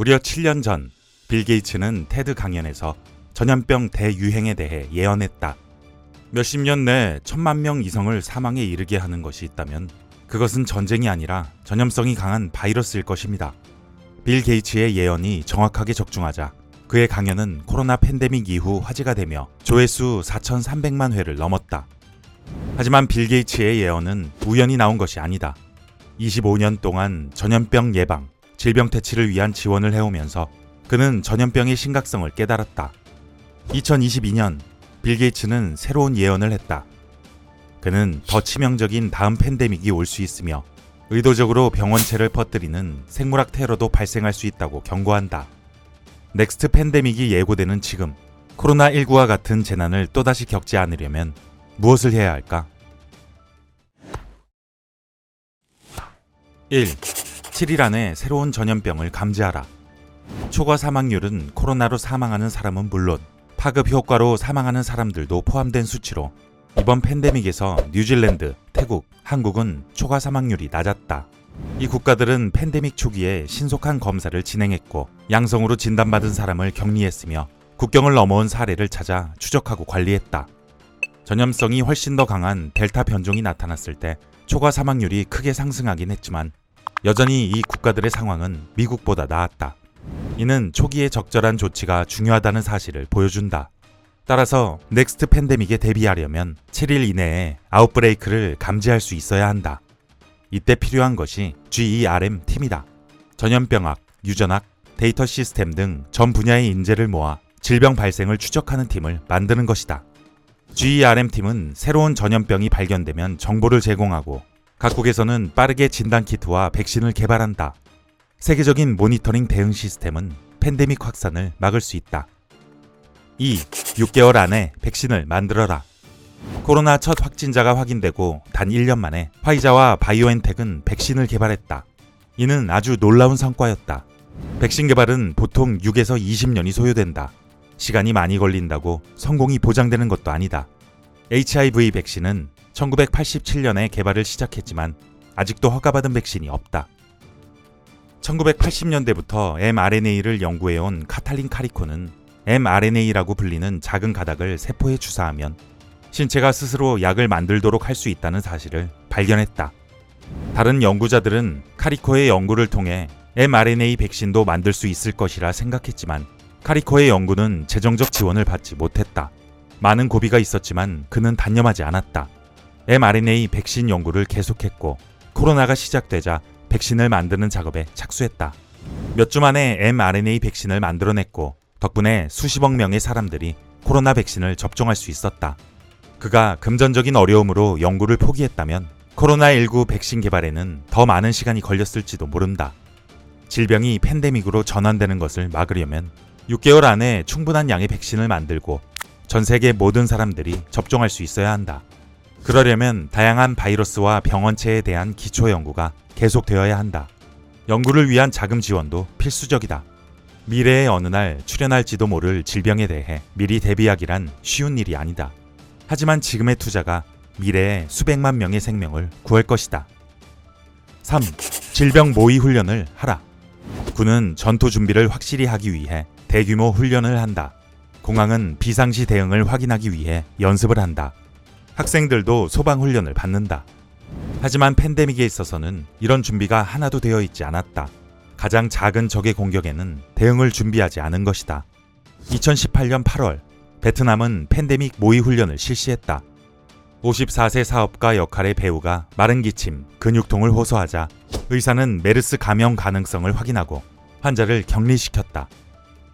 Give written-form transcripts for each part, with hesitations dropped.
무려 7년 전 빌 게이츠는 테드 강연에서 전염병 대유행에 대해 예언했다. 몇십 년 내 1000만 명 이상을 사망에 이르게 하는 것이 있다면 그것은 전쟁이 아니라 전염성이 강한 바이러스일 것입니다. 빌 게이츠의 예언이 정확하게 적중하자 그의 강연은 코로나 팬데믹 이후 화제가 되며 조회수 4,300만 회를 넘었다. 하지만 빌 게이츠의 예언은 우연히 나온 것이 아니다. 25년 동안 전염병 예방, 질병 퇴치를 위한 지원을 해오면서 그는 전염병의 심각성을 깨달았다. 2022년 빌 게이츠는 새로운 예언을 했다. 그는 더 치명적인 다음 팬데믹이 올 수 있으며 의도적으로 병원체를 퍼뜨리는 생물학 테러도 발생할 수 있다고 경고한다. 넥스트 팬데믹이 예고되는 지금 코로나19와 같은 재난을 또다시 겪지 않으려면 무엇을 해야 할까? 1. 7일 안에 새로운 전염병을 감지하라. 초과 사망률은 코로나로 사망하는 사람은 물론 파급 효과로 사망하는 사람들도 포함된 수치로 이번 팬데믹에서 뉴질랜드, 태국, 한국은 초과 사망률이 낮았다. 이 국가들은 팬데믹 초기에 신속한 검사를 진행했고 양성으로 진단받은 사람을 격리했으며 국경을 넘어온 사례를 찾아 추적하고 관리했다. 전염성이 훨씬 더 강한 델타 변종이 나타났을 때 초과 사망률이 크게 상승하긴 했지만 여전히 이 국가들의 상황은 미국보다 나았다. 이는 초기에 적절한 조치가 중요하다는 사실을 보여준다. 따라서 넥스트 팬데믹에 대비하려면 7일 이내에 아웃브레이크를 감지할 수 있어야 한다. 이때 필요한 것이 GERM 팀이다. 전염병학, 유전학, 데이터 시스템 등 전 분야의 인재를 모아 질병 발생을 추적하는 팀을 만드는 것이다. GERM 팀은 새로운 전염병이 발견되면 정보를 제공하고 각국에서는 빠르게 진단키트와 백신을 개발한다. 세계적인 모니터링 대응 시스템은 팬데믹 확산을 막을 수 있다. 2. 6개월 안에 백신을 만들어라. 코로나 첫 확진자가 확인되고 단 1년 만에 화이자와 바이오엔텍은 백신을 개발했다. 이는 아주 놀라운 성과였다. 백신 개발은 보통 6에서 20년이 소요된다. 시간이 많이 걸린다고 성공이 보장되는 것도 아니다. HIV 백신은 1987년에 개발을 시작했지만 아직도 허가받은 백신이 없다. 1980년대부터 mRNA를 연구해온 카탈린 카리코는 mRNA라고 불리는 작은 가닥을 세포에 주사하면 신체가 스스로 약을 만들도록 할 수 있다는 사실을 발견했다. 다른 연구자들은 카리코의 연구를 통해 mRNA 백신도 만들 수 있을 것이라 생각했지만 카리코의 연구는 재정적 지원을 받지 못했다. 많은 고비가 있었지만 그는 단념하지 않았다. mRNA 백신 연구를 계속했고 코로나가 시작되자 백신을 만드는 작업에 착수했다. 몇 주 만에 mRNA 백신을 만들어냈고 덕분에 수십억 명의 사람들이 코로나 백신을 접종할 수 있었다. 그가 금전적인 어려움으로 연구를 포기했다면 코로나19 백신 개발에는 더 많은 시간이 걸렸을지도 모른다. 질병이 팬데믹으로 전환되는 것을 막으려면 6개월 안에 충분한 양의 백신을 만들고 전 세계 모든 사람들이 접종할 수 있어야 한다. 그러려면 다양한 바이러스와 병원체에 대한 기초 연구가 계속되어야 한다. 연구를 위한 자금 지원도 필수적이다. 미래의 어느 날 출현할지도 모를 질병에 대해 미리 대비하기란 쉬운 일이 아니다. 하지만 지금의 투자가 미래의 수백만 명의 생명을 구할 것이다. 3. 질병 모의 훈련을 하라. 군은 전투 준비를 확실히 하기 위해 대규모 훈련을 한다. 공항은 비상시 대응을 확인하기 위해 연습을 한다. 학생들도 소방훈련을 받는다. 하지만 팬데믹에 있어서는 이런 준비가 하나도 되어 있지 않았다. 가장 작은 적의 공격에는 대응을 준비하지 않은 것이다. 2018년 8월, 베트남은 팬데믹 모의훈련을 실시했다. 54세 사업가 역할의 배우가 마른 기침, 근육통을 호소하자 의사는 메르스 감염 가능성을 확인하고 환자를 격리시켰다.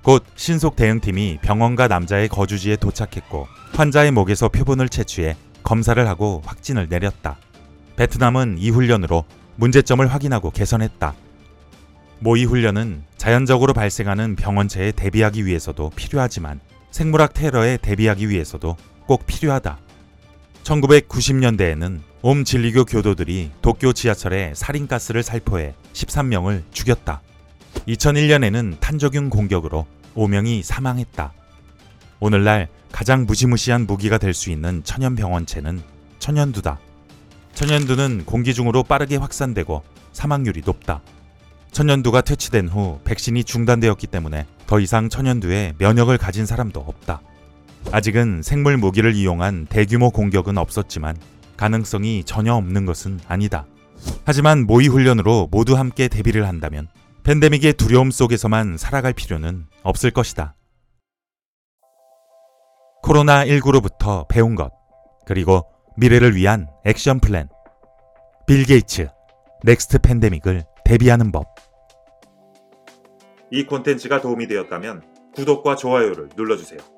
곧 신속 대응팀이 병원과 남자의 거주지에 도착했고 환자의 목에서 표본을 채취해 검사를 하고 확진을 내렸다. 베트남은 이 훈련으로 문제점을 확인하고 개선했다. 모의 훈련은 자연적으로 발생하는 병원체에 대비하기 위해서도 필요하지만 생물학 테러에 대비하기 위해서도 꼭 필요하다. 1990년대에는 옴 진리교 교도들이 도쿄 지하철에 살인가스를 살포해 13명을 죽였다. 2001년에는 탄저균 공격으로 5명이 사망했다. 오늘날 가장 무시무시한 무기가 될 수 있는 천연병원체는 천연두다. 천연두는 공기 중으로 빠르게 확산되고 사망률이 높다. 천연두가 퇴치된 후 백신이 중단되었기 때문에 더 이상 천연두에 면역을 가진 사람도 없다. 아직은 생물 무기를 이용한 대규모 공격은 없었지만 가능성이 전혀 없는 것은 아니다. 하지만 모의 훈련으로 모두 함께 대비를 한다면 팬데믹의 두려움 속에서만 살아갈 필요는 없을 것이다. 코로나19로부터 배운 것, 그리고 미래를 위한 액션 플랜. 빌 게이츠 넥스트 팬데믹을 대비하는 법. 이 콘텐츠가 도움이 되었다면 구독과 좋아요를 눌러주세요.